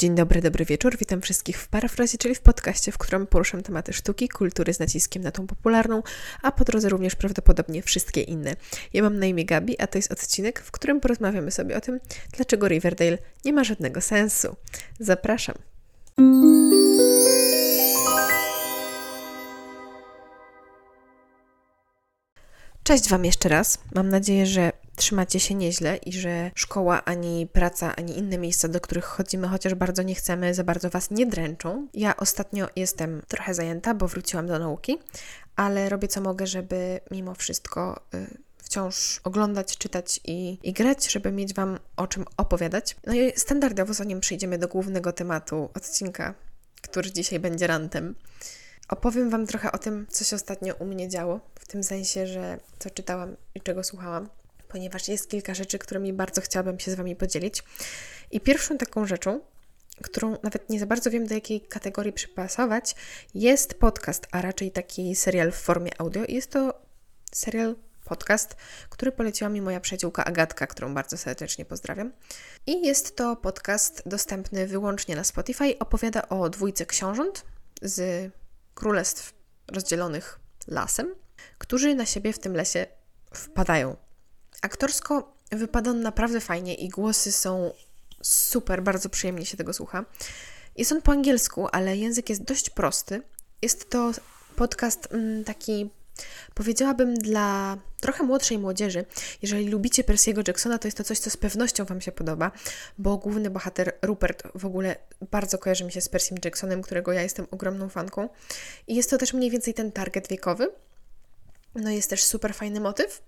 Dzień dobry, dobry wieczór. Witam wszystkich w Parafrazie, czyli w podcaście, w którym poruszam tematy sztuki, kultury z naciskiem na tą popularną, a po drodze również prawdopodobnie wszystkie inne. Ja mam na imię Gabi, a to jest odcinek, w którym porozmawiamy sobie o tym, dlaczego Riverdale nie ma żadnego sensu. Zapraszam. Cześć Wam jeszcze raz. Mam nadzieję, że trzymacie się nieźle i że szkoła, ani praca, ani inne miejsca, do których chodzimy, chociaż bardzo nie chcemy, za bardzo Was nie dręczą. Ja ostatnio jestem trochę zajęta, bo wróciłam do nauki, ale robię co mogę, żeby mimo wszystko wciąż oglądać, czytać i grać, żeby mieć Wam o czym opowiadać. No i standardowo, zanim przejdziemy do głównego tematu odcinka, który dzisiaj będzie rantem, opowiem Wam trochę o tym, co się ostatnio u mnie działo, w tym sensie, że co czytałam i czego słuchałam, ponieważ jest kilka rzeczy, którymi bardzo chciałabym się z Wami podzielić. I pierwszą taką rzeczą, którą nawet nie za bardzo wiem, do jakiej kategorii przypasować, jest podcast, a raczej taki serial w formie audio. Jest to serial, podcast, który poleciła mi moja przyjaciółka Agatka, którą bardzo serdecznie pozdrawiam. I jest to podcast dostępny wyłącznie na Spotify. Opowiada o dwójce książąt z królestw rozdzielonych lasem, którzy na siebie w tym lesie wpadają. Aktorsko wypada naprawdę fajnie i głosy są super, bardzo przyjemnie się tego słucha. Jest on po angielsku, ale język jest dość prosty. Jest to podcast taki, powiedziałabym, dla trochę młodszej młodzieży. Jeżeli lubicie Percy'ego Jacksona, to jest to coś, co z pewnością Wam się podoba, bo główny bohater Rupert w ogóle bardzo kojarzy mi się z Percy'm Jacksonem, którego ja jestem ogromną fanką. I jest to też mniej więcej ten target wiekowy. No jest też super fajny motyw.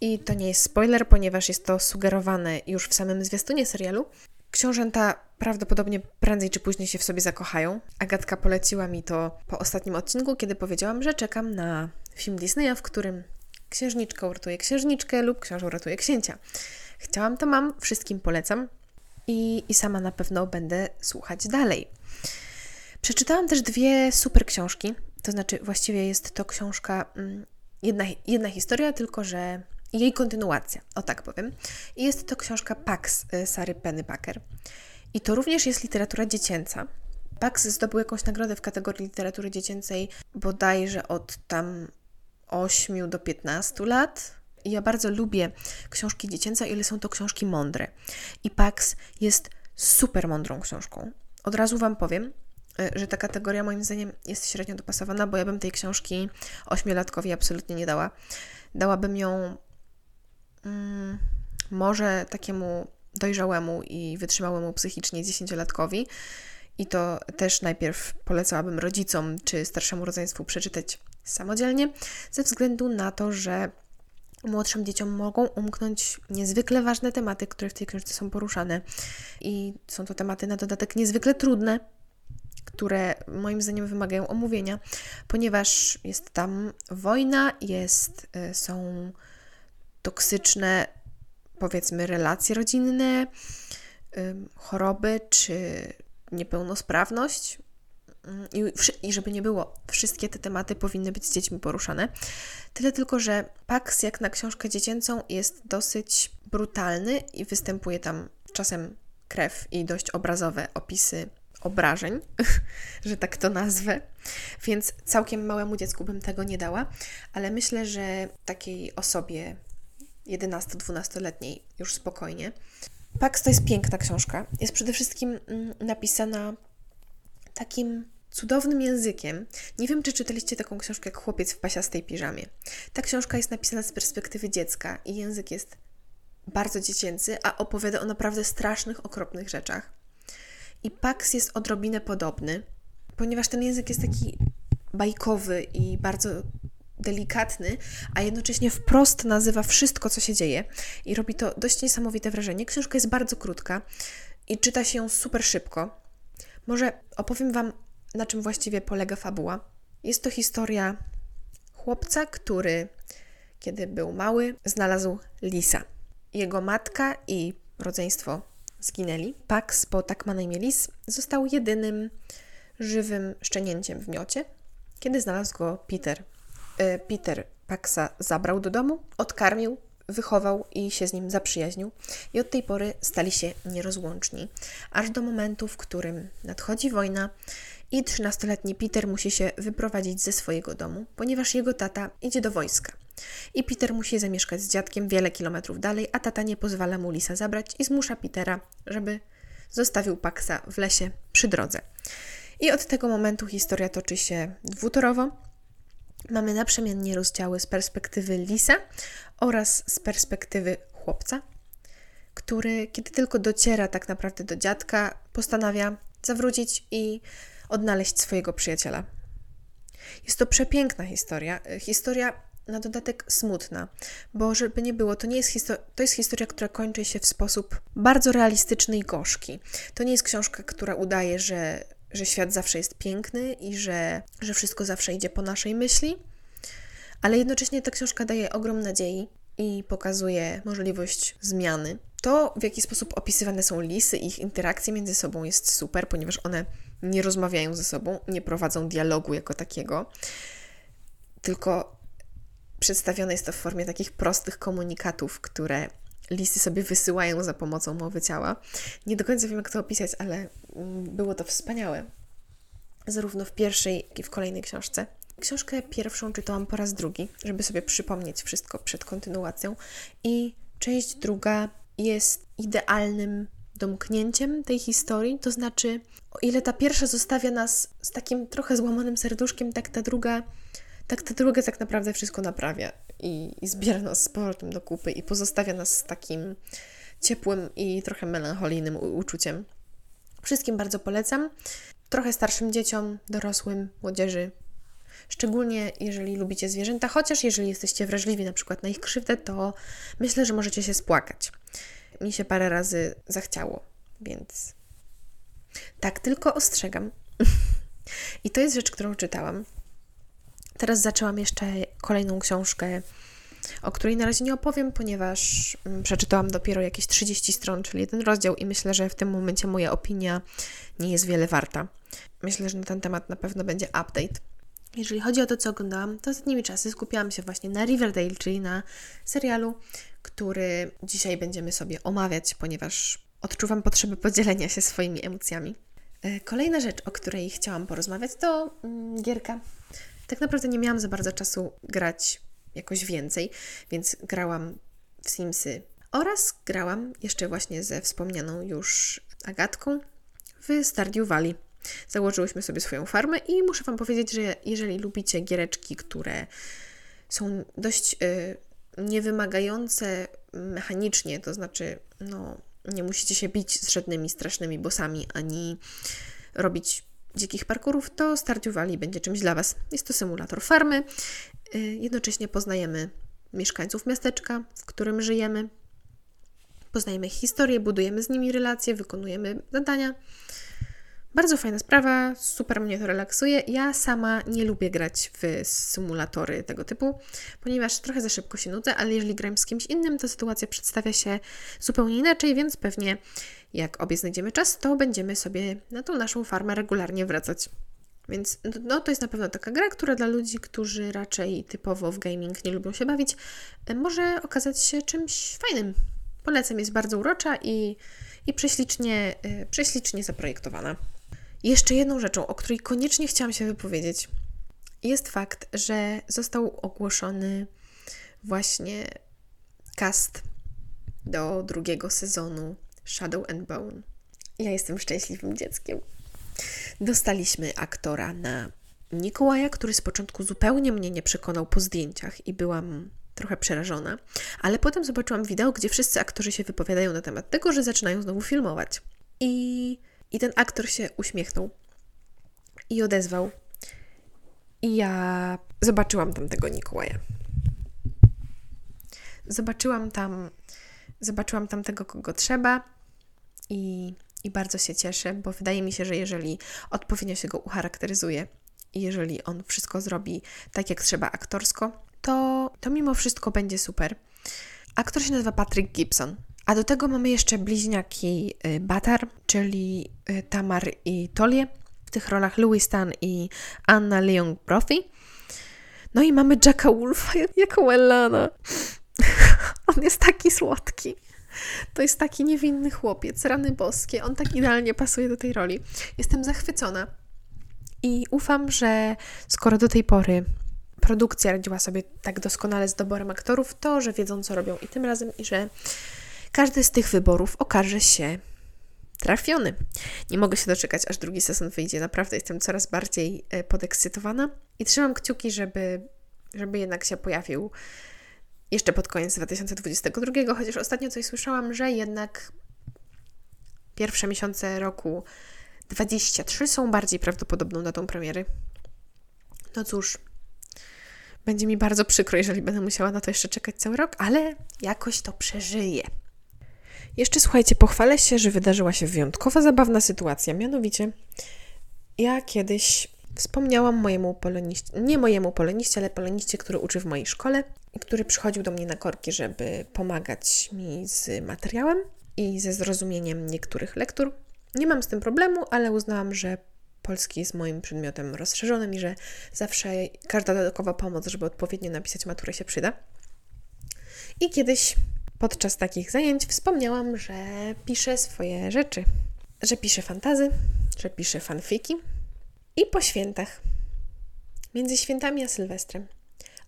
I to nie jest spoiler, ponieważ jest to sugerowane już w samym zwiastunie serialu. Książęta prawdopodobnie prędzej czy później się w sobie zakochają. Agatka poleciła mi to po ostatnim odcinku, kiedy powiedziałam, że czekam na film Disneya, w którym księżniczka uratuje księżniczkę lub książę uratuje księcia. Chciałam, to mam, wszystkim polecam i sama na pewno będę słuchać dalej. Przeczytałam też dwie super książki, to znaczy właściwie jest to książka, jedna historia, tylko że jej kontynuacja, o tak powiem. I jest to książka Pax Sary Pennybaker. I to również jest literatura dziecięca. Pax zdobył jakąś nagrodę w kategorii literatury dziecięcej bodajże od tam 8 do 15 lat. I ja bardzo lubię książki dziecięce, ile są to książki mądre. I Pax jest super mądrą książką. Od razu Wam powiem, że ta kategoria moim zdaniem jest średnio dopasowana, bo ja bym tej książki 8-latkowi absolutnie nie dała. Dałabym ją może takiemu dojrzałemu i wytrzymałemu psychicznie 10-latkowi i to też najpierw polecałabym rodzicom czy starszemu rodzeństwu przeczytać samodzielnie, ze względu na to, że młodszym dzieciom mogą umknąć niezwykle ważne tematy, które w tej książce są poruszane i są to tematy na dodatek niezwykle trudne, które moim zdaniem wymagają omówienia, ponieważ jest tam wojna, są toksyczne, powiedzmy, relacje rodzinne, choroby czy niepełnosprawność. I żeby nie było, wszystkie te tematy powinny być z dziećmi poruszane. Tyle tylko, że Pax, jak na książkę dziecięcą, jest dosyć brutalny i występuje tam czasem krew i dość obrazowe opisy obrażeń, że tak to nazwę, więc całkiem małemu dziecku bym tego nie dała, ale myślę, że takiej osobie 11-12-letniej już spokojnie. Pax to jest piękna książka. Jest przede wszystkim napisana takim cudownym językiem. Nie wiem, czy czytaliście taką książkę jak Chłopiec w pasiastej piżamie. Ta książka jest napisana z perspektywy dziecka i język jest bardzo dziecięcy, a opowiada o naprawdę strasznych, okropnych rzeczach. I Pax jest odrobinę podobny, ponieważ ten język jest taki bajkowy i bardzo delikatny, a jednocześnie wprost nazywa wszystko, co się dzieje i robi to dość niesamowite wrażenie. Książka jest bardzo krótka i czyta się ją super szybko. Może opowiem Wam, na czym właściwie polega fabuła. Jest to historia chłopca, który, kiedy był mały, znalazł lisa. Jego matka i rodzeństwo zginęli. Pax, bo tak ma na imię lis, został jedynym żywym szczenięciem w miocie, kiedy znalazł go Peter. Peter Paxa zabrał do domu, odkarmił, wychował i się z nim zaprzyjaźnił i od tej pory stali się nierozłączni, aż do momentu, w którym nadchodzi wojna i 13-letni Peter musi się wyprowadzić ze swojego domu, ponieważ jego tata idzie do wojska. I Peter musi zamieszkać z dziadkiem wiele kilometrów dalej, a tata nie pozwala mu lisa zabrać i zmusza Petera, żeby zostawił Paxa w lesie przy drodze. I od tego momentu historia toczy się dwutorowo. Mamy naprzemiennie rozdziały z perspektywy lisa oraz z perspektywy chłopca, który, kiedy tylko dociera tak naprawdę do dziadka, postanawia zawrócić i odnaleźć swojego przyjaciela. Jest to przepiękna historia. Historia na dodatek smutna, bo żeby nie było, to jest historia, która kończy się w sposób bardzo realistyczny i gorzki. To nie jest książka, która udaje, że świat zawsze jest piękny i że wszystko zawsze idzie po naszej myśli, ale jednocześnie ta książka daje ogrom nadziei i pokazuje możliwość zmiany. To, w jaki sposób opisywane są lisy i ich interakcje między sobą, jest super, ponieważ one nie rozmawiają ze sobą, nie prowadzą dialogu jako takiego, tylko przedstawione jest to w formie takich prostych komunikatów, które lisy sobie wysyłają za pomocą mowy ciała. Nie do końca wiem, jak to opisać, ale było to wspaniałe. Zarówno w pierwszej, jak i w kolejnej książce. Książkę pierwszą czytałam po raz drugi, żeby sobie przypomnieć wszystko przed kontynuacją. I część druga jest idealnym domknięciem tej historii. To znaczy, o ile ta pierwsza zostawia nas z takim trochę złamanym serduszkiem, tak ta druga tak naprawdę wszystko naprawia i zbiera nas z powrotem do kupy i pozostawia nas z takim ciepłym i trochę melancholijnym uczuciem. Wszystkim bardzo polecam. Trochę starszym dzieciom, dorosłym, młodzieży. Szczególnie jeżeli lubicie zwierzęta, chociaż jeżeli jesteście wrażliwi na przykład na ich krzywdę, to myślę, że możecie się spłakać. Mi się parę razy zachciało, więc tak tylko ostrzegam. I to jest rzecz, którą czytałam. Teraz zaczęłam jeszcze kolejną książkę, o której na razie nie opowiem, ponieważ przeczytałam dopiero jakieś 30 stron, czyli jeden rozdział i myślę, że w tym momencie moja opinia nie jest wiele warta. Myślę, że na ten temat na pewno będzie update. Jeżeli chodzi o to, co oglądałam, to ostatnimi czasy skupiałam się właśnie na Riverdale, czyli na serialu, który dzisiaj będziemy sobie omawiać, ponieważ odczuwam potrzebę podzielenia się swoimi emocjami. Kolejna rzecz, o której chciałam porozmawiać, to gierka. Tak naprawdę nie miałam za bardzo czasu grać jakoś więcej, więc grałam w Simsy oraz grałam jeszcze właśnie ze wspomnianą już Agatką w Stardew Valley. Założyłyśmy sobie swoją farmę i muszę Wam powiedzieć, że jeżeli lubicie giereczki, które są dość niewymagające mechanicznie, to znaczy nie musicie się bić z żadnymi strasznymi bossami ani robić dzikich parkurów, to Stardew Valley będzie czymś dla Was. Jest to symulator farmy. Jednocześnie poznajemy mieszkańców miasteczka, w którym żyjemy. Poznajemy ich historię, budujemy z nimi relacje, wykonujemy zadania. Bardzo fajna sprawa, super mnie to relaksuje. Ja sama nie lubię grać w symulatory tego typu, ponieważ trochę za szybko się nudzę, ale jeżeli gram z kimś innym, to sytuacja przedstawia się zupełnie inaczej, więc pewnie jak obie znajdziemy czas, to będziemy sobie na tą naszą farmę regularnie wracać. Więc to jest na pewno taka gra, która dla ludzi, którzy raczej typowo w gaming nie lubią się bawić, może okazać się czymś fajnym. Polecam, jest bardzo urocza i prześlicznie zaprojektowana. Jeszcze jedną rzeczą, o której koniecznie chciałam się wypowiedzieć, jest fakt, że został ogłoszony właśnie cast do drugiego sezonu Shadow and Bone. Ja jestem szczęśliwym dzieckiem. Dostaliśmy aktora na Nikolaja, który z początku zupełnie mnie nie przekonał po zdjęciach i byłam trochę przerażona, ale potem zobaczyłam wideo, gdzie wszyscy aktorzy się wypowiadają na temat tego, że zaczynają znowu filmować. I ten aktor się uśmiechnął i odezwał. I ja zobaczyłam tam tego Nikolaja. Zobaczyłam tam tego, kogo trzeba i bardzo się cieszę, bo wydaje mi się, że jeżeli odpowiednio się go ucharakteryzuje i jeżeli on wszystko zrobi tak, jak trzeba aktorsko, to mimo wszystko będzie super. Aktor się nazywa Patrick Gibson. A do tego mamy jeszcze bliźniaki Batar, czyli Tamar i Tolie. W tych rolach Louis Stan i Anna Leong Brophy. No i mamy Jacka Wolfa jako Elana. On jest taki słodki. To jest taki niewinny chłopiec, rany boskie. On tak idealnie pasuje do tej roli. Jestem zachwycona. I ufam, że skoro do tej pory produkcja radziła sobie tak doskonale z doborem aktorów, to, że wiedzą, co robią i tym razem, i że każdy z tych wyborów okaże się trafiony. Nie mogę się doczekać, aż drugi sezon wyjdzie. Naprawdę jestem coraz bardziej podekscytowana i trzymam kciuki, żeby jednak się pojawił jeszcze pod koniec 2022, chociaż ostatnio coś słyszałam, że jednak pierwsze miesiące roku 23 są bardziej prawdopodobną datą premiery. No cóż, będzie mi bardzo przykro, jeżeli będę musiała na to jeszcze czekać cały rok, ale jakoś to przeżyję. Jeszcze słuchajcie, pochwalę się, że wydarzyła się wyjątkowo zabawna sytuacja. Mianowicie, ja kiedyś wspomniałam poloniście, który uczy w mojej szkole i który przychodził do mnie na korki, żeby pomagać mi z materiałem i ze zrozumieniem niektórych lektur. Nie mam z tym problemu, ale uznałam, że polski jest moim przedmiotem rozszerzonym i że zawsze każda dodatkowa pomoc, żeby odpowiednio napisać maturę, się przyda. I kiedyś podczas takich zajęć wspomniałam, że piszę swoje rzeczy, że piszę fantazy, że piszę fanfiki i po świętach, między świętami a Sylwestrem,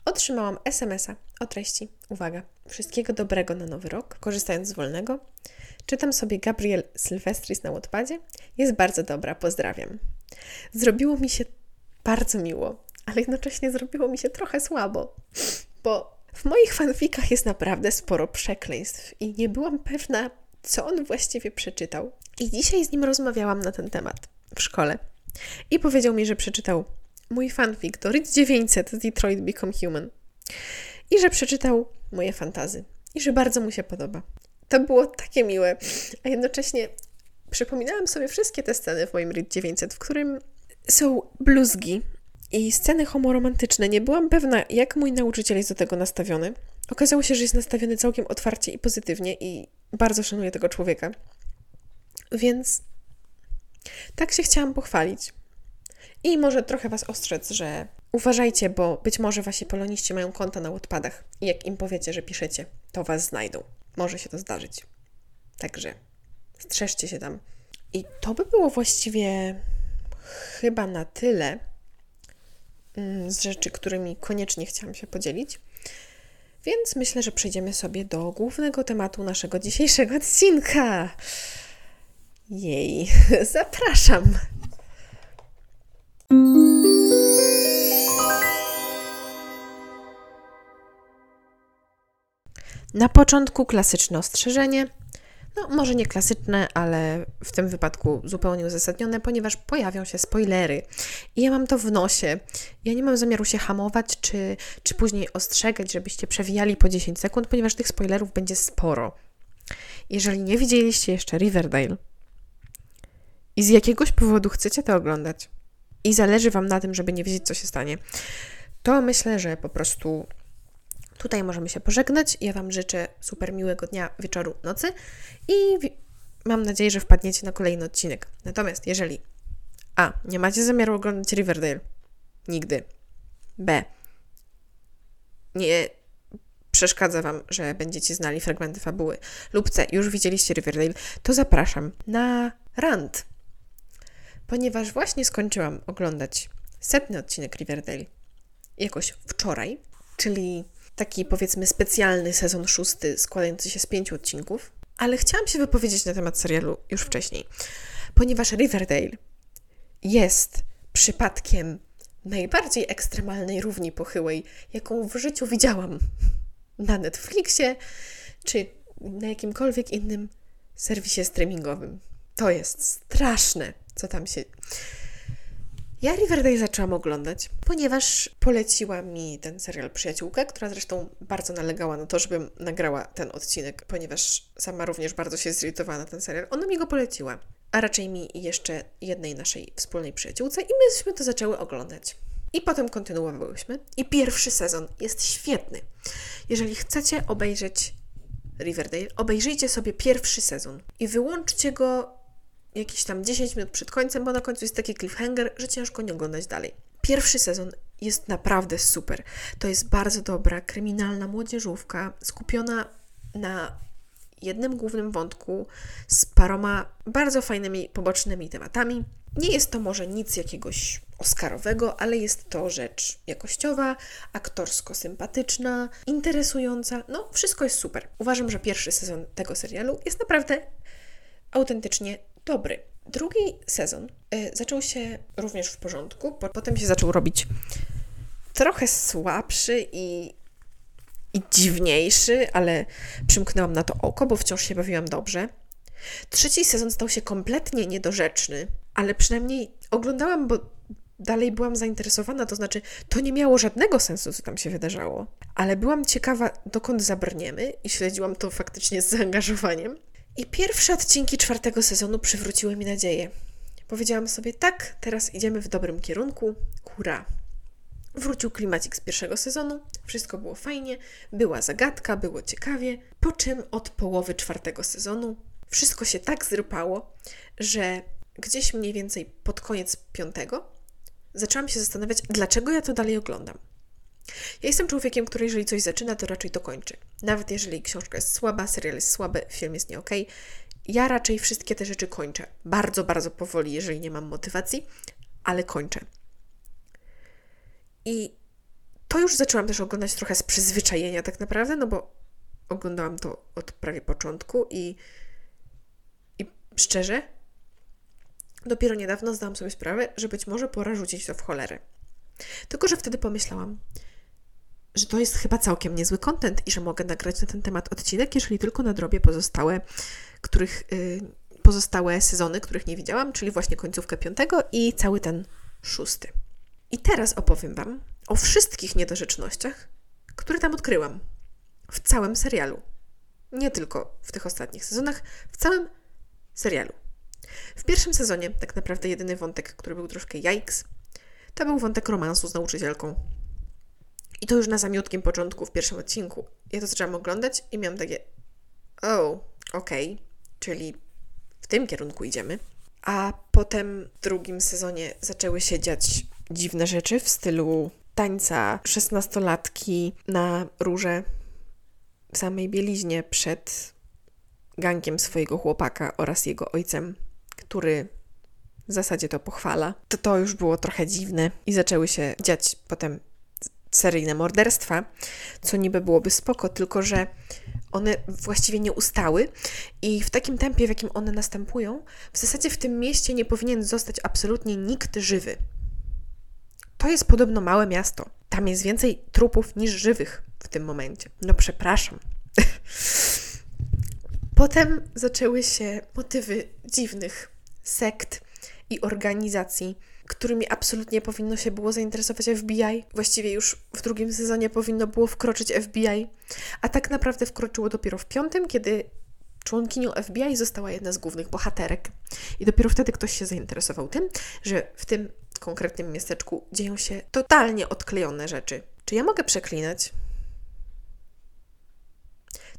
otrzymałam SMS-a o treści: uwaga, wszystkiego dobrego na nowy rok, korzystając z wolnego. Czytam sobie Gabriel Sylwestris na Wattpadzie. Jest bardzo dobra, pozdrawiam. Zrobiło mi się bardzo miło, ale jednocześnie zrobiło mi się trochę słabo, bo w moich fanfikach jest naprawdę sporo przekleństw i nie byłam pewna, co on właściwie przeczytał. I dzisiaj z nim rozmawiałam na ten temat w szkole i powiedział mi, że przeczytał mój fanfik do RIT 900 Detroit Become Human i że przeczytał moje fantazy i że bardzo mu się podoba. To było takie miłe, a jednocześnie przypominałam sobie wszystkie te sceny w moim RIT 900, w którym są bluzgi i sceny homoromantyczne. Nie byłam pewna, jak mój nauczyciel jest do tego nastawiony. Okazało się, że jest nastawiony całkiem otwarcie i pozytywnie i bardzo szanuję tego człowieka. Więc tak się chciałam pochwalić. I może trochę Was ostrzec, że uważajcie, bo być może Wasi poloniści mają konta na Wattpadach i jak im powiecie, że piszecie, to Was znajdą. Może się to zdarzyć. Także strzeżcie się tam. I to by było właściwie chyba na tyle z rzeczy, którymi koniecznie chciałam się podzielić. Więc myślę, że przejdziemy sobie do głównego tematu naszego dzisiejszego odcinka. Jej, zapraszam! Na początku klasyczne ostrzeżenie. No, może nie klasyczne, ale w tym wypadku zupełnie uzasadnione, ponieważ pojawią się spoilery. I ja mam to w nosie. Ja nie mam zamiaru się hamować, czy później ostrzegać, żebyście przewijali po 10 sekund, ponieważ tych spoilerów będzie sporo. Jeżeli nie widzieliście jeszcze Riverdale i z jakiegoś powodu chcecie to oglądać i zależy Wam na tym, żeby nie wiedzieć, co się stanie, to myślę, że po prostu tutaj możemy się pożegnać. Ja Wam życzę super miłego dnia, wieczoru, nocy i mam nadzieję, że wpadniecie na kolejny odcinek. Natomiast jeżeli nie macie zamiaru oglądać Riverdale nigdy, b, nie przeszkadza Wam, że będziecie znali fragmenty fabuły, lub c, już widzieliście Riverdale, to zapraszam na rant, ponieważ właśnie skończyłam oglądać 100. odcinek Riverdale jakoś wczoraj, czyli taki, powiedzmy, specjalny sezon 6 składający się z 5 odcinków, ale chciałam się wypowiedzieć na temat serialu już wcześniej, ponieważ Riverdale jest przypadkiem najbardziej ekstremalnej równi pochyłej, jaką w życiu widziałam na Netflixie czy na jakimkolwiek innym serwisie streamingowym. To jest straszne, co tam się... Ja Riverdale zaczęłam oglądać, ponieważ poleciła mi ten serial przyjaciółka, która zresztą bardzo nalegała na to, żebym nagrała ten odcinek, ponieważ sama również bardzo się zirytowała na ten serial. Ona mi go poleciła, a raczej mi i jeszcze jednej naszej wspólnej przyjaciółce, i myśmy to zaczęły oglądać. I potem kontynuowałyśmy i pierwszy sezon jest świetny. Jeżeli chcecie obejrzeć Riverdale, obejrzyjcie sobie pierwszy sezon i wyłączcie go jakieś tam 10 minut przed końcem, bo na końcu jest taki cliffhanger, że ciężko nie oglądać dalej. Pierwszy sezon jest naprawdę super. To jest bardzo dobra, kryminalna młodzieżówka, skupiona na jednym głównym wątku z paroma bardzo fajnymi, pobocznymi tematami. Nie jest to może nic jakiegoś oscarowego, ale jest to rzecz jakościowa, aktorsko sympatyczna, interesująca. No, wszystko jest super. Uważam, że pierwszy sezon tego serialu jest naprawdę autentycznie dobry. Drugi sezon zaczął się również w porządku, potem się zaczął robić trochę słabszy i dziwniejszy, ale przymknęłam na to oko, bo wciąż się bawiłam dobrze. Trzeci sezon stał się kompletnie niedorzeczny, ale przynajmniej oglądałam, bo dalej byłam zainteresowana, to znaczy to nie miało żadnego sensu, co tam się wydarzało, ale byłam ciekawa, dokąd zabrniemy i śledziłam to faktycznie z zaangażowaniem. I pierwsze odcinki czwartego sezonu przywróciły mi nadzieję. Powiedziałam sobie, tak, teraz idziemy w dobrym kierunku, hurra. Wrócił klimacik z pierwszego sezonu, wszystko było fajnie, była zagadka, było ciekawie, po czym od połowy czwartego sezonu wszystko się tak zrypało, że gdzieś mniej więcej pod koniec piątego zaczęłam się zastanawiać, dlaczego ja to dalej oglądam. Ja jestem człowiekiem, który jeżeli coś zaczyna, to raczej to kończy. Nawet jeżeli książka jest słaba, serial jest słaby, film jest nie okej, ja raczej wszystkie te rzeczy kończę. Bardzo, bardzo powoli, jeżeli nie mam motywacji, ale kończę. I to już zaczęłam też oglądać trochę z przyzwyczajenia tak naprawdę, no bo oglądałam to od prawie początku i szczerze, dopiero niedawno zdałam sobie sprawę, że być może pora rzucić to w cholerę. Tylko że wtedy pomyślałam, że to jest chyba całkiem niezły content i że mogę nagrać na ten temat odcinek, jeżeli tylko nadrobię pozostałe sezony, których nie widziałam, czyli właśnie końcówkę piątego i cały ten szósty. I teraz opowiem Wam o wszystkich niedorzecznościach, które tam odkryłam w całym serialu. Nie tylko w tych ostatnich sezonach, w całym serialu. W pierwszym sezonie tak naprawdę jedyny wątek, który był troszkę yikes, to był wątek romansu z nauczycielką. I to już na samiutkim początku, w pierwszym odcinku. Ja to zaczęłam oglądać i miałam takie okej, czyli w tym kierunku idziemy. A potem w drugim sezonie zaczęły się dziać dziwne rzeczy w stylu tańca 16-latki na róże w samej bieliźnie przed gankiem swojego chłopaka oraz jego ojcem, który w zasadzie to pochwala. To już było trochę dziwne i zaczęły się dziać potem seryjne morderstwa, co niby byłoby spoko, tylko że one właściwie nie ustały i w takim tempie, w jakim one następują, w zasadzie w tym mieście nie powinien zostać absolutnie nikt żywy. To jest podobno małe miasto. Tam jest więcej trupów niż żywych w tym momencie. No przepraszam. Potem zaczęły się motywy dziwnych sekt i organizacji, którymi absolutnie powinno się było zainteresować FBI. Właściwie już w drugim sezonie powinno było wkroczyć FBI, a tak naprawdę wkroczyło dopiero w piątym, kiedy członkinią FBI została jedna z głównych bohaterek. I dopiero wtedy ktoś się zainteresował tym, że w tym konkretnym miasteczku dzieją się totalnie odklejone rzeczy. Czy ja mogę przeklinać?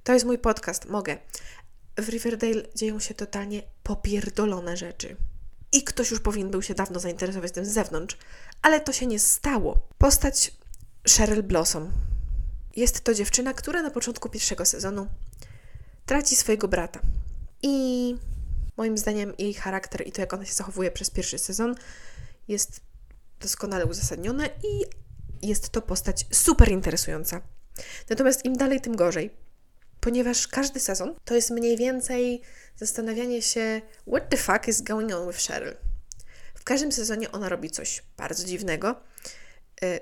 To jest mój podcast, mogę. W Riverdale dzieją się totalnie popierdolone rzeczy. I ktoś już powinien był się dawno zainteresować tym z zewnątrz, ale to się nie stało. Postać Cheryl Blossom. Jest to dziewczyna, która na początku pierwszego sezonu traci swojego brata. I moim zdaniem jej charakter i to, jak ona się zachowuje przez pierwszy sezon, jest doskonale uzasadnione i jest to postać super interesująca. Natomiast im dalej, tym gorzej. Ponieważ każdy sezon to jest mniej więcej zastanawianie się what the fuck is going on with Cheryl. W każdym sezonie ona robi coś bardzo dziwnego.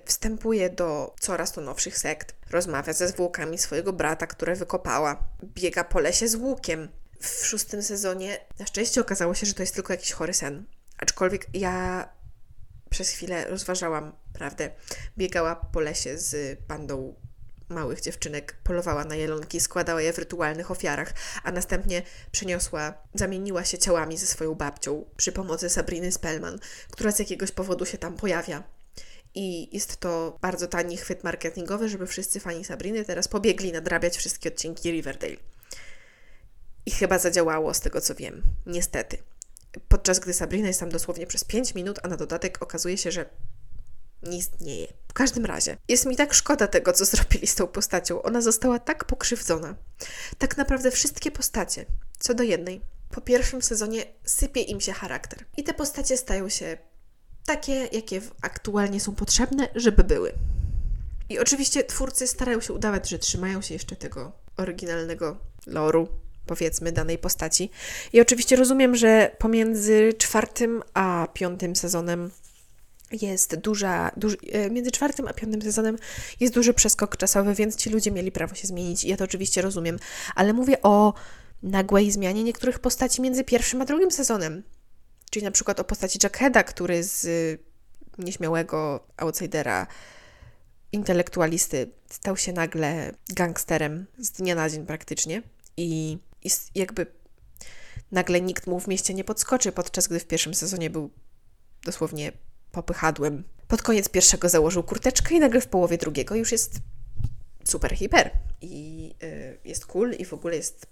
Wstępuje do coraz to nowszych sekt. Rozmawia ze zwłokami swojego brata, które wykopała. Biega po lesie z łukiem. W szóstym sezonie na szczęście okazało się, że to jest tylko jakiś chory sen. Aczkolwiek ja przez chwilę rozważałam prawdę. Biegała po lesie z bandą małych dziewczynek, polowała na jelonki, składała je w rytualnych ofiarach, a następnie zamieniła się ciałami ze swoją babcią przy pomocy Sabriny Spellman, która z jakiegoś powodu się tam pojawia. I jest to bardzo tani chwyt marketingowy, żeby wszyscy fani Sabriny teraz pobiegli nadrabiać wszystkie odcinki Riverdale. I chyba zadziałało, z tego co wiem. Niestety. Podczas gdy Sabrina jest tam dosłownie przez 5 minut, a na dodatek okazuje się, że nie istnieje. W każdym razie, jest mi tak szkoda tego, co zrobili z tą postacią. Ona została tak pokrzywdzona. Tak naprawdę wszystkie postacie, co do jednej, po pierwszym sezonie sypie im się charakter. I te postacie stają się takie, jakie aktualnie są potrzebne, żeby były. I oczywiście twórcy starają się udawać, że trzymają się jeszcze tego oryginalnego loru, powiedzmy, danej postaci. I oczywiście rozumiem, że pomiędzy czwartym a piątym sezonem jest między czwartym a piątym sezonem jest duży przeskok czasowy, więc ci ludzie mieli prawo się zmienić. Ja to oczywiście rozumiem, ale mówię o nagłej zmianie niektórych postaci między pierwszym a drugim sezonem. Czyli na przykład o postaci Jugheada, który z nieśmiałego outsidera, intelektualisty stał się nagle gangsterem z dnia na dzień praktycznie i jakby nagle nikt mu w mieście nie podskoczy, podczas gdy w pierwszym sezonie był dosłownie popychadłem. Pod koniec pierwszego założył kurteczkę i nagle w połowie drugiego już jest super hiper i jest cool i w ogóle jest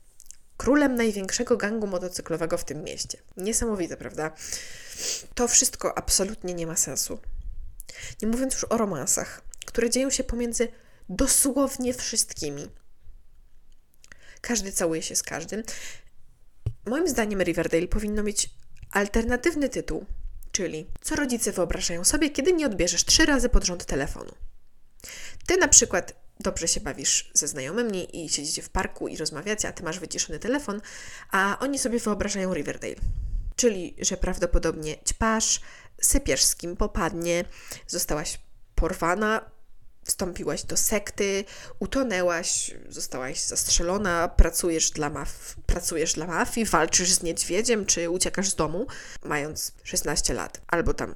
królem największego gangu motocyklowego w tym mieście. Niesamowite, prawda? To wszystko absolutnie nie ma sensu. Nie mówiąc już o romansach, które dzieją się pomiędzy dosłownie wszystkimi. Każdy całuje się z każdym. Moim zdaniem Riverdale powinno mieć alternatywny tytuł, czyli co rodzice wyobrażają sobie, kiedy nie odbierzesz 3 razy pod rząd telefonu. Ty na przykład dobrze się bawisz ze znajomymi i siedzicie w parku i rozmawiacie, a ty masz wyciszony telefon, a oni sobie wyobrażają Riverdale. Czyli, że prawdopodobnie ćpasz, sypiesz z kim popadnie, zostałaś porwana, wstąpiłaś do sekty, utonęłaś, zostałaś zastrzelona, pracujesz dla mafii, walczysz z niedźwiedziem, czy uciekasz z domu, mając 16 lat, albo tam,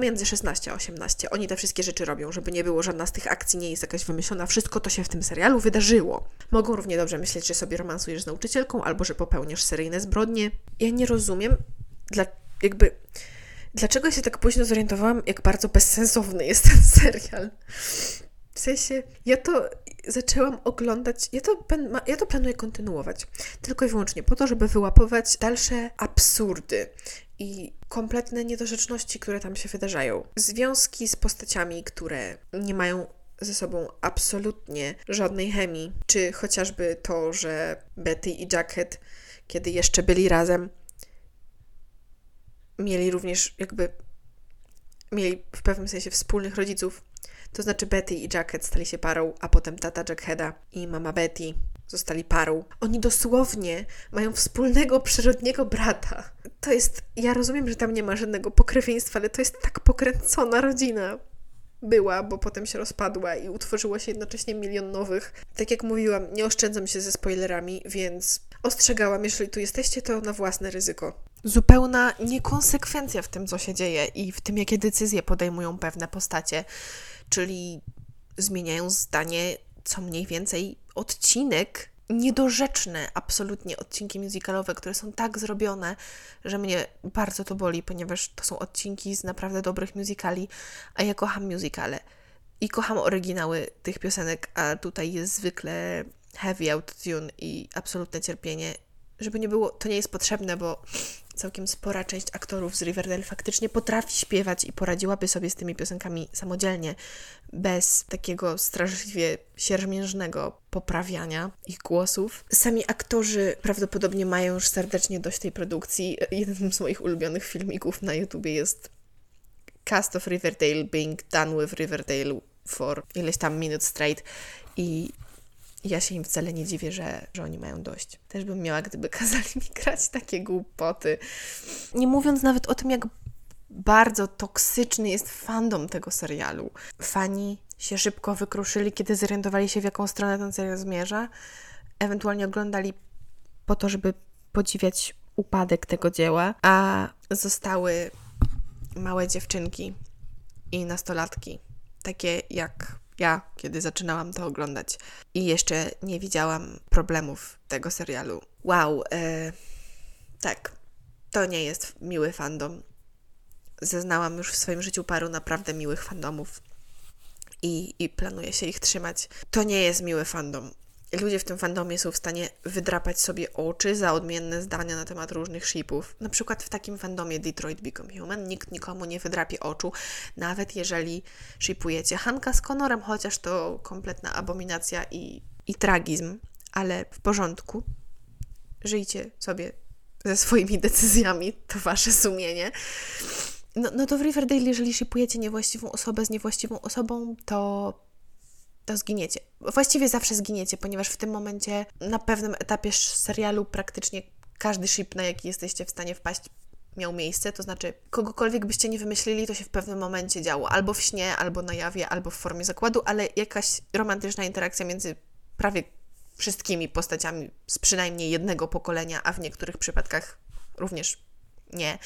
między 16 a 18. Oni te wszystkie rzeczy robią, żeby nie było, żadna z tych akcji nie jest jakaś wymyślona. Wszystko to się w tym serialu wydarzyło. Mogą równie dobrze myśleć, że sobie romansujesz z nauczycielką, albo że popełniasz seryjne zbrodnie. Ja nie rozumiem, dlaczego się tak późno zorientowałam, jak bardzo bezsensowny jest ten serial. W sensie, ja to zaczęłam oglądać, ja to planuję kontynuować, tylko i wyłącznie po to, żeby wyłapywać dalsze absurdy i kompletne niedorzeczności, które tam się wydarzają. Związki z postaciami, które nie mają ze sobą absolutnie żadnej chemii, czy chociażby to, że Betty i Jughead, kiedy jeszcze byli razem, mieli również mieli w pewnym sensie wspólnych rodziców, to znaczy Betty i Jughead stali się parą, a potem tata Jugheada i mama Betty zostali parą. Oni dosłownie mają wspólnego przyrodniego brata. To jest, ja rozumiem, że tam nie ma żadnego pokrewieństwa, ale to jest tak pokręcona rodzina. Była, bo potem się rozpadła i utworzyło się jednocześnie milion nowych. Tak jak mówiłam, nie oszczędzam się ze spoilerami, więc ostrzegałam, jeżeli tu jesteście, to na własne ryzyko. Zupełna niekonsekwencja w tym, co się dzieje i w tym, jakie decyzje podejmują pewne postacie, czyli zmieniają zdanie co mniej więcej odcinek. Niedorzeczne absolutnie odcinki musicalowe, które są tak zrobione, że mnie bardzo to boli, ponieważ to są odcinki z naprawdę dobrych musicali, a ja kocham musicale i kocham oryginały tych piosenek, a tutaj jest zwykle heavy autotune i absolutne cierpienie. Żeby nie było, to nie jest potrzebne, bo całkiem spora część aktorów z Riverdale faktycznie potrafi śpiewać i poradziłaby sobie z tymi piosenkami samodzielnie, bez takiego straszliwie siermiężnego poprawiania ich głosów. Sami aktorzy prawdopodobnie mają już serdecznie dość tej produkcji. Jednym z moich ulubionych filmików na YouTubie jest Cast of Riverdale being done with Riverdale for ileś tam minut straight i ja się im wcale nie dziwię, że oni mają dość. Też bym miała, gdyby kazali mi grać takie głupoty. Nie mówiąc nawet o tym, jak bardzo toksyczny jest fandom tego serialu. Fani się szybko wykruszyli, kiedy zorientowali się, w jaką stronę ten serial zmierza. Ewentualnie oglądali po to, żeby podziwiać upadek tego dzieła, a zostały małe dziewczynki i nastolatki, takie jak ja, kiedy zaczynałam to oglądać i jeszcze nie widziałam problemów tego serialu. Wow, tak, to nie jest miły fandom. Zeznałam już w swoim życiu paru naprawdę miłych fandomów i planuję się ich trzymać. To nie jest miły fandom. ludzie w tym fandomie są w stanie wydrapać sobie oczy za odmienne zdania na temat różnych shipów. Na przykład w takim fandomie Detroit Become Human nikt nikomu nie wydrapie oczu, nawet jeżeli shipujecie Hanka z Connorem, chociaż to kompletna abominacja i tragizm, ale w porządku. Żyjcie sobie ze swoimi decyzjami, to wasze sumienie. No to w Riverdale, jeżeli shipujecie niewłaściwą osobę z niewłaściwą osobą, to zginiecie. Właściwie zawsze zginiecie, ponieważ w tym momencie na pewnym etapie serialu praktycznie każdy ship, na jaki jesteście w stanie wpaść, miał miejsce. To znaczy, kogokolwiek byście nie wymyślili, to się w pewnym momencie działo. Albo w śnie, albo na jawie, albo w formie zakładu, ale jakaś romantyczna interakcja między prawie wszystkimi postaciami z przynajmniej jednego pokolenia, a w niektórych przypadkach również nie,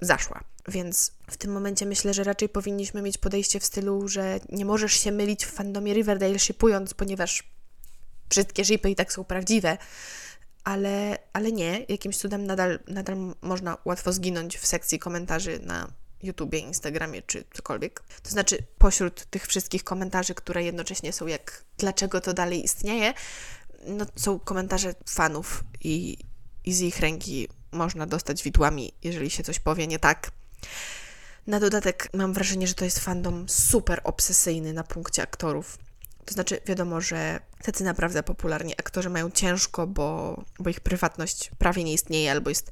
zaszła. Więc w tym momencie myślę, że raczej powinniśmy mieć podejście w stylu, że nie możesz się mylić w fandomie Riverdale shipując, ponieważ wszystkie shipy i tak są prawdziwe, ale nie, jakimś cudem nadal można łatwo zginąć w sekcji komentarzy na YouTubie, Instagramie czy cokolwiek. To znaczy pośród tych wszystkich komentarzy, które jednocześnie są jak dlaczego to dalej istnieje, no są komentarze fanów i z ich ręki można dostać widłami, jeżeli się coś powie nie tak. Na dodatek mam wrażenie, że to jest fandom super obsesyjny na punkcie aktorów. To znaczy wiadomo, że tacy naprawdę popularni aktorzy mają ciężko, bo ich prywatność prawie nie istnieje albo jest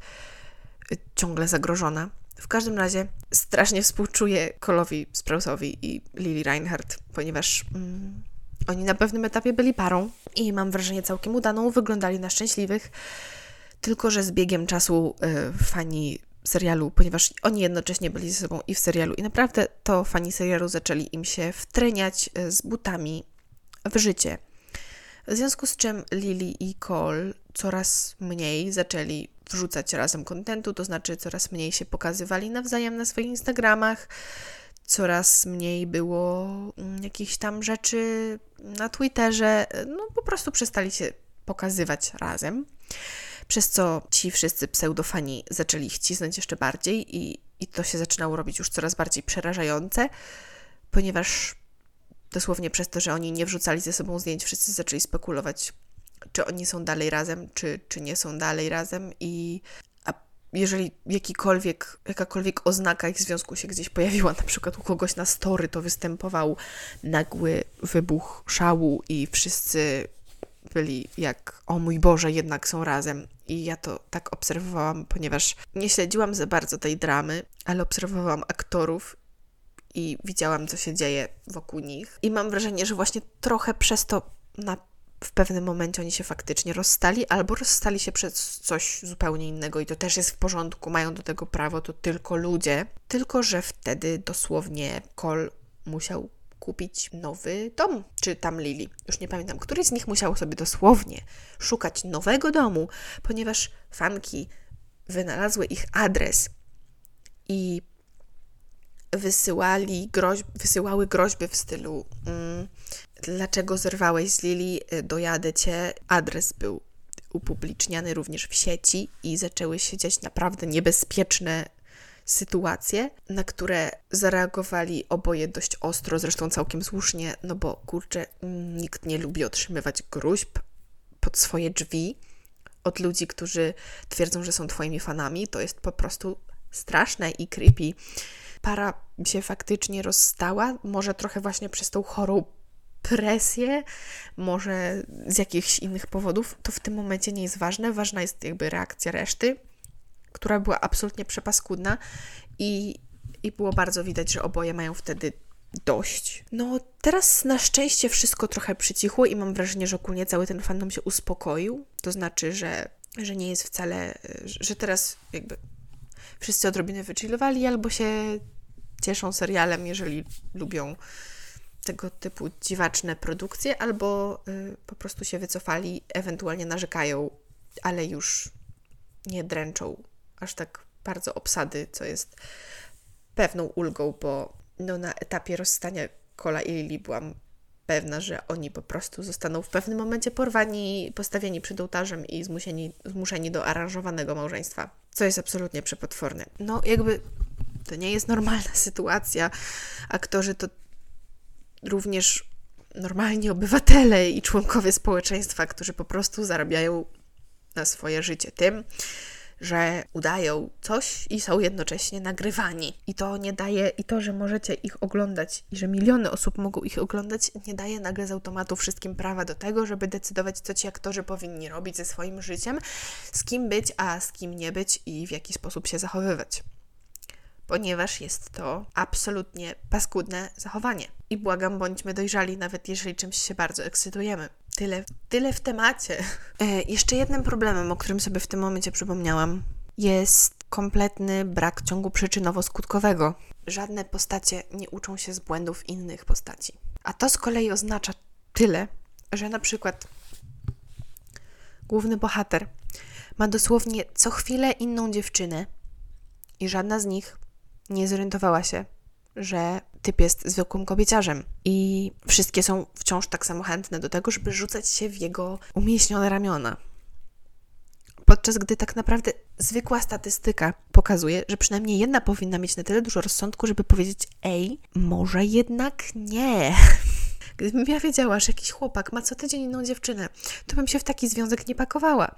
ciągle zagrożona. W każdym razie strasznie współczuję Cole'owi Sprouse'owi i Lili Reinhart, ponieważ oni na pewnym etapie byli parą i mam wrażenie całkiem udaną, wyglądali na szczęśliwych, tylko że z biegiem czasu fani serialu, ponieważ oni jednocześnie byli ze sobą i w serialu i naprawdę to fani serialu zaczęli im się wtreniać z butami w życie. W związku z czym Lili i Cole coraz mniej zaczęli wrzucać razem kontentu, to znaczy coraz mniej się pokazywali nawzajem na swoich Instagramach, coraz mniej było jakichś tam rzeczy na Twitterze, no po prostu przestali się pokazywać razem, przez co ci wszyscy pseudofani zaczęli ich cisnąć jeszcze bardziej i to się zaczynało robić już coraz bardziej przerażające, ponieważ dosłownie przez to, że oni nie wrzucali ze sobą zdjęć, wszyscy zaczęli spekulować, czy oni są dalej razem, czy nie są dalej razem a jeżeli jakakolwiek oznaka ich związku się gdzieś pojawiła, na przykład u kogoś na story, to występował nagły wybuch szału i wszyscy byli jak, o mój Boże, jednak są razem. I ja to tak obserwowałam, ponieważ nie śledziłam za bardzo tej dramy, ale obserwowałam aktorów i widziałam, co się dzieje wokół nich. I mam wrażenie, że właśnie trochę przez to w pewnym momencie oni się faktycznie rozstali, albo rozstali się przez coś zupełnie innego i to też jest w porządku, mają do tego prawo, to tylko ludzie. Tylko że wtedy dosłownie Cole musiał kupić nowy dom, czy tam Lili. Już nie pamiętam, któryś z nich musiał sobie dosłownie szukać nowego domu, ponieważ fanki wynalazły ich adres i wysyłały groźby w stylu dlaczego zerwałeś z Lili, dojadę cię. Adres był upubliczniany również w sieci i zaczęły się dziać naprawdę niebezpieczne sytuacje, na które zareagowali oboje dość ostro, zresztą całkiem słusznie, no bo kurczę, nikt nie lubi otrzymywać gróźb pod swoje drzwi od ludzi, którzy twierdzą, że są twoimi fanami. To jest po prostu straszne i creepy. Para się faktycznie rozstała, może trochę właśnie przez tą chorą presję, może z jakichś innych powodów, to w tym momencie nie jest ważne. Ważna jest jakby reakcja reszty, która była absolutnie przepaskudna i było bardzo widać, że oboje mają wtedy dość. No teraz na szczęście wszystko trochę przycichło i mam wrażenie, że ogólnie cały ten fandom się uspokoił. To znaczy, że nie jest wcale, że teraz jakby wszyscy odrobinę wychillowali albo się cieszą serialem, jeżeli lubią tego typu dziwaczne produkcje, albo po prostu się wycofali, ewentualnie narzekają, ale już nie dręczą aż tak bardzo obsady, co jest pewną ulgą, bo no, na etapie rozstania Cole'a i Lili byłam pewna, że oni po prostu zostaną w pewnym momencie porwani, postawieni przed ołtarzem i zmuszeni do aranżowanego małżeństwa, co jest absolutnie przepotworne. No jakby to nie jest normalna sytuacja. Aktorzy to również normalni obywatele i członkowie społeczeństwa, którzy po prostu zarabiają na swoje życie tym, że udają coś i są jednocześnie nagrywani. I to nie daje, i to, że możecie ich oglądać i że miliony osób mogą ich oglądać, nie daje nagle z automatu wszystkim prawa do tego, żeby decydować, co ci aktorzy powinni robić ze swoim życiem, z kim być, a z kim nie być i w jaki sposób się zachowywać. Ponieważ jest to absolutnie paskudne zachowanie. I błagam, bądźmy dojrzali, nawet jeżeli czymś się bardzo ekscytujemy. Tyle w temacie. Jeszcze jednym problemem, o którym sobie w tym momencie przypomniałam, jest kompletny brak ciągu przyczynowo-skutkowego. Żadne postacie nie uczą się z błędów innych postaci. A to z kolei oznacza tyle, że na przykład główny bohater ma dosłownie co chwilę inną dziewczynę i żadna z nich nie zorientowała się, że typ jest zwykłym kobieciarzem i wszystkie są wciąż tak samo chętne do tego, żeby rzucać się w jego umięśnione ramiona. Podczas gdy tak naprawdę zwykła statystyka pokazuje, że przynajmniej jedna powinna mieć na tyle dużo rozsądku, żeby powiedzieć: ej, może jednak nie. Gdybym ja wiedziała, że jakiś chłopak ma co tydzień inną dziewczynę, to bym się w taki związek nie pakowała.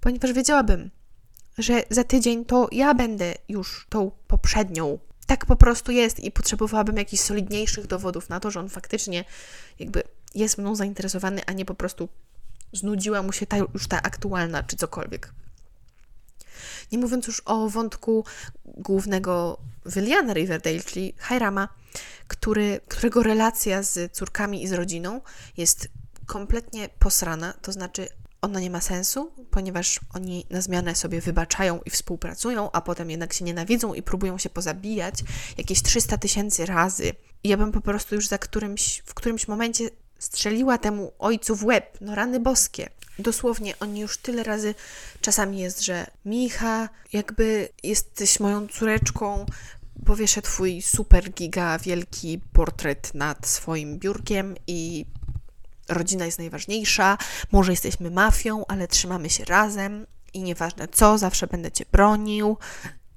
Ponieważ wiedziałabym, że za tydzień to ja będę już tą poprzednią. Tak po prostu jest i potrzebowałabym jakichś solidniejszych dowodów na to, że on faktycznie jakby jest mną zainteresowany, a nie po prostu znudziła mu się już ta aktualna czy cokolwiek. Nie mówiąc już o wątku głównego Williana Riverdale, czyli Hirama, którego relacja z córkami i z rodziną jest kompletnie posrana, to znaczy ona nie ma sensu, ponieważ oni na zmianę sobie wybaczają i współpracują, a potem jednak się nienawidzą i próbują się pozabijać jakieś 300 000 razy. I ja bym po prostu już w którymś momencie strzeliła temu ojcu w łeb. No rany boskie. Dosłownie oni już tyle razy czasami jest, że Micha, jakby jesteś moją córeczką, powieszę twój super giga wielki portret nad swoim biurkiem i rodzina jest najważniejsza, może jesteśmy mafią, ale trzymamy się razem i nieważne co, zawsze będę cię bronił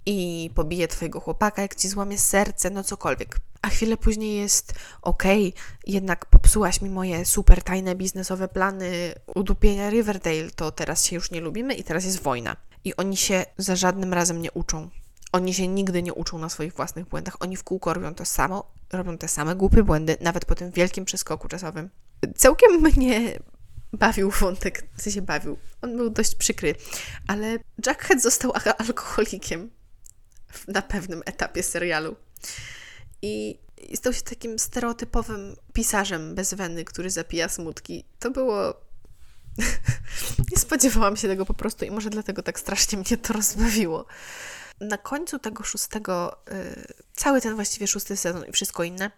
i pobiję twojego chłopaka, jak ci złamie serce, no cokolwiek. A chwilę później jest: okej, jednak popsułaś mi moje super tajne biznesowe plany udupienia Riverdale, to teraz się już nie lubimy i teraz jest wojna. I oni się za żadnym razem nie uczą. Oni się nigdy nie uczą na swoich własnych błędach. Oni w kółko robią to samo, robią te same głupie błędy, nawet po tym wielkim przeskoku czasowym. Całkiem mnie bawił wątek, on był dość przykry, ale Jughead został alkoholikiem na pewnym etapie serialu i stał się takim stereotypowym pisarzem bez weny, który zapija smutki. To było... nie spodziewałam się tego po prostu i może dlatego tak strasznie mnie to rozbawiło. Na końcu tego szóstego, cały ten właściwie szósty sezon i wszystko inne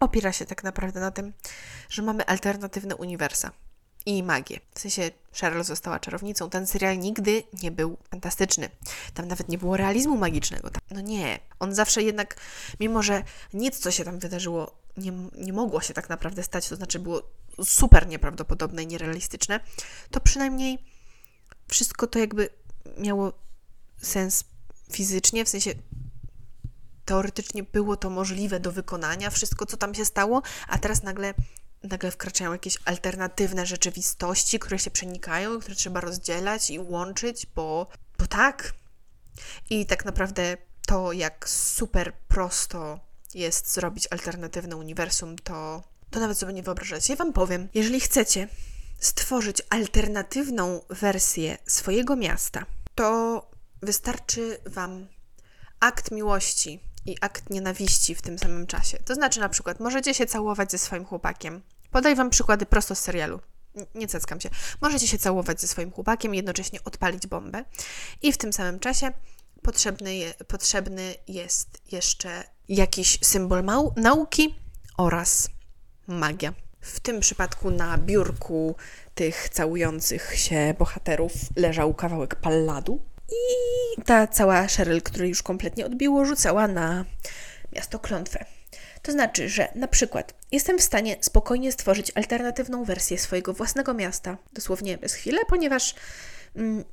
opiera się tak naprawdę na tym, że mamy alternatywne uniwersa i magię. W sensie Cheryl została czarownicą. Ten serial nigdy nie był fantastyczny. Tam nawet nie było realizmu magicznego. No nie. On zawsze jednak, mimo że nic, co się tam wydarzyło, nie mogło się tak naprawdę stać, to znaczy było super nieprawdopodobne i nierealistyczne, to przynajmniej wszystko to jakby miało sens fizycznie, w sensie teoretycznie było to możliwe do wykonania, wszystko co tam się stało, a teraz nagle wkraczają jakieś alternatywne rzeczywistości, które się przenikają, które trzeba rozdzielać i łączyć, bo tak. I tak naprawdę to, jak super prosto jest zrobić alternatywne uniwersum, to nawet sobie nie wyobrażacie. Ja Wam powiem, jeżeli chcecie stworzyć alternatywną wersję swojego miasta, to wystarczy Wam akt miłości i akt nienawiści w tym samym czasie. To znaczy na przykład możecie się całować ze swoim chłopakiem. Podaj Wam przykłady prosto z serialu. Nie cackam się. Możecie się całować ze swoim chłopakiem i jednocześnie odpalić bombę. I w tym samym czasie potrzebny jest jeszcze jakiś symbol nauki oraz magia. W tym przypadku na biurku tych całujących się bohaterów leżał kawałek palladu. I ta cała Cheryl, której już kompletnie odbiło, rzucała na miasto klątwę. To znaczy, że na przykład jestem w stanie spokojnie stworzyć alternatywną wersję swojego własnego miasta, dosłownie bez chwilę, ponieważ,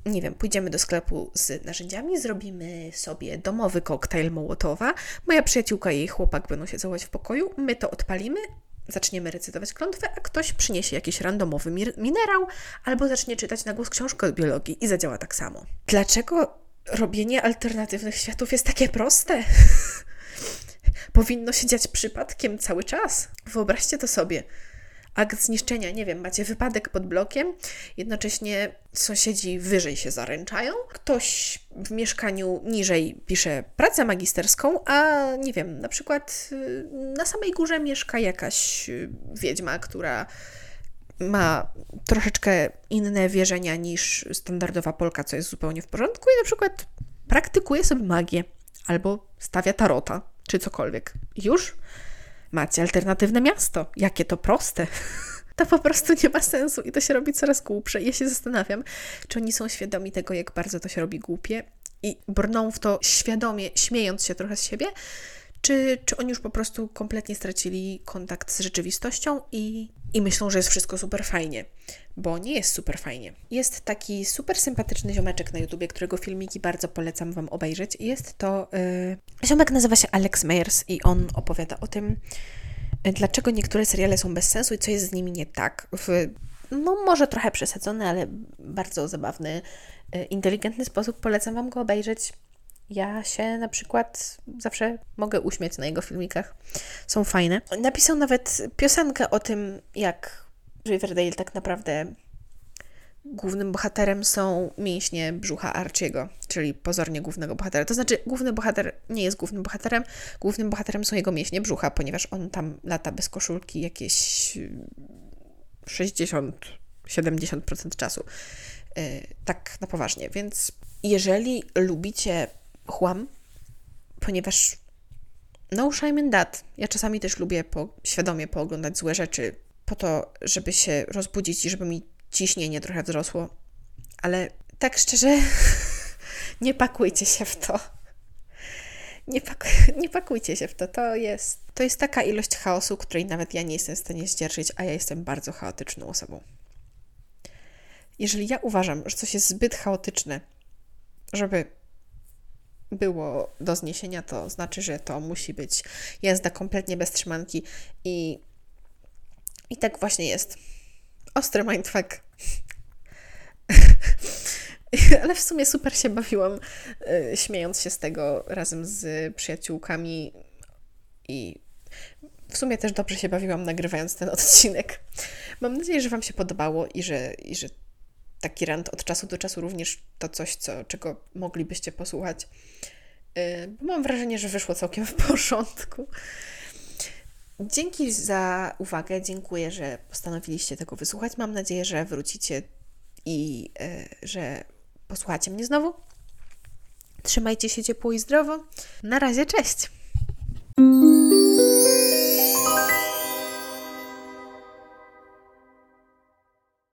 nie wiem, pójdziemy do sklepu z narzędziami, zrobimy sobie domowy koktajl Mołotowa, moja przyjaciółka i jej chłopak będą się całować w pokoju, my to odpalimy zaczniemy recytować klątwę, a ktoś przyniesie jakiś randomowy minerał albo zacznie czytać na głos książkę od biologii i zadziała tak samo. Dlaczego robienie alternatywnych światów jest takie proste? Powinno się dziać przypadkiem cały czas. Wyobraźcie to sobie. Akt zniszczenia, nie wiem, macie wypadek pod blokiem, jednocześnie sąsiedzi wyżej się zaręczają, ktoś w mieszkaniu niżej pisze pracę magisterską, a nie wiem, na przykład na samej górze mieszka jakaś wiedźma, która ma troszeczkę inne wierzenia niż standardowa Polka, co jest zupełnie w porządku i na przykład praktykuje sobie magię albo stawia tarota, czy cokolwiek. Już? Macie alternatywne miasto. Jakie to proste. To po prostu nie ma sensu i to się robi coraz głupsze. Ja się zastanawiam, czy oni są świadomi tego, jak bardzo to się robi głupie i brną w to świadomie, śmiejąc się trochę z siebie, czy oni już po prostu kompletnie stracili kontakt z rzeczywistością i myślą, że jest wszystko super fajnie. Bo nie jest super fajnie. Jest taki super sympatyczny ziomeczek na YouTubie, którego filmiki bardzo polecam Wam obejrzeć. Jest to... Ziomek nazywa się Alex Meyers i on opowiada o tym, dlaczego niektóre seriale są bez sensu i co jest z nimi nie tak. No może trochę przesadzony, ale bardzo zabawny, inteligentny sposób. Polecam Wam go obejrzeć. Ja się na przykład zawsze mogę uśmiać na jego filmikach. Są fajne. Napisał nawet piosenkę o tym, jak w Riverdale tak naprawdę głównym bohaterem są mięśnie brzucha Archiego, czyli pozornie głównego bohatera. To znaczy główny bohater nie jest głównym bohaterem są jego mięśnie brzucha, ponieważ on tam lata bez koszulki jakieś 60-70% czasu. Tak na poważnie, więc jeżeli lubicie chłam, ponieważ no shame in that. Ja czasami też lubię świadomie pooglądać złe rzeczy po to, żeby się rozbudzić i żeby mi ciśnienie trochę wzrosło. Ale tak szczerze, nie pakujcie się w to. Nie pakujcie się w to. To jest taka ilość chaosu, której nawet ja nie jestem w stanie zdzierżyć, a ja jestem bardzo chaotyczną osobą. Jeżeli ja uważam, że coś jest zbyt chaotyczne, żeby było do zniesienia, to znaczy, że to musi być jazda kompletnie bez trzymanki i tak właśnie jest. Ostry mindfuck. Ale w sumie super się bawiłam, śmiejąc się z tego razem z przyjaciółkami i w sumie też dobrze się bawiłam, nagrywając ten odcinek. Mam nadzieję, że Wam się podobało i że taki rant od czasu do czasu również to coś, czego moglibyście posłuchać. Bo mam wrażenie, że wyszło całkiem w porządku. Dzięki za uwagę. Dziękuję, że postanowiliście tego wysłuchać. Mam nadzieję, że wrócicie i że posłuchacie mnie znowu. Trzymajcie się ciepło i zdrowo. Na razie, cześć!